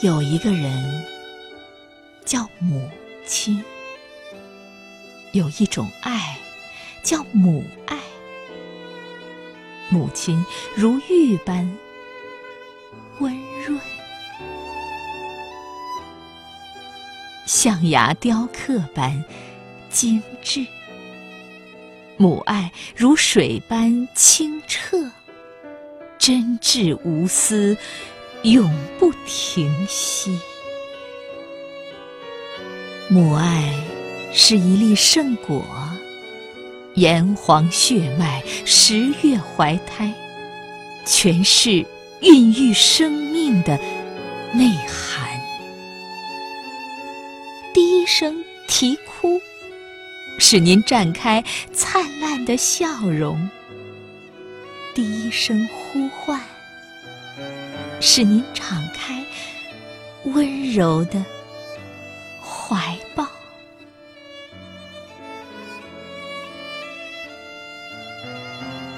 有一个人叫母亲，有一种爱叫母爱。母亲如玉般温润，象牙雕刻般精致；母爱如水般清澈，真挚无私，永不停息。母爱是一粒圣果，炎黄血脉，10月怀胎，全是孕育生命的内涵。第一声啼哭，使您绽开灿烂的笑容；第一声呼唤，使您敞开温柔的怀抱。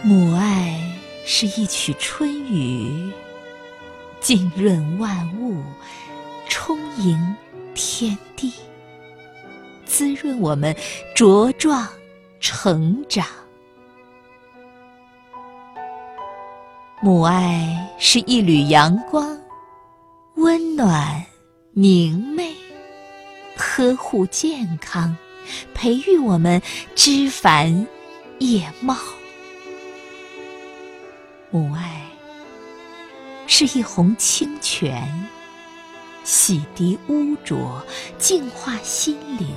母爱是一曲春雨，浸润万物，充盈天地，滋润我们茁壮成长。母爱是一缕阳光，温暖明媚，呵护健康，培育我们枝繁叶茂。母爱是一泓清泉，洗涤污浊，净化心灵，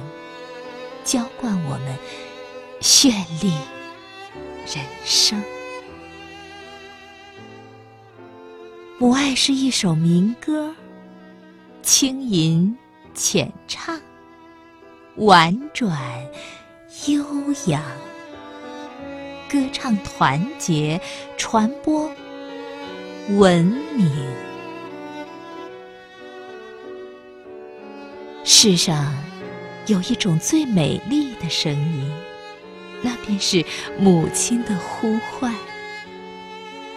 浇灌我们绚丽人生。母爱是一首民歌，轻吟浅唱，婉转悠扬，歌唱团结，传播文明。世上有一种最美丽的声音，那便是母亲的呼唤。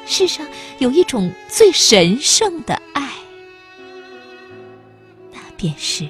世上有一种最神圣的爱，那便是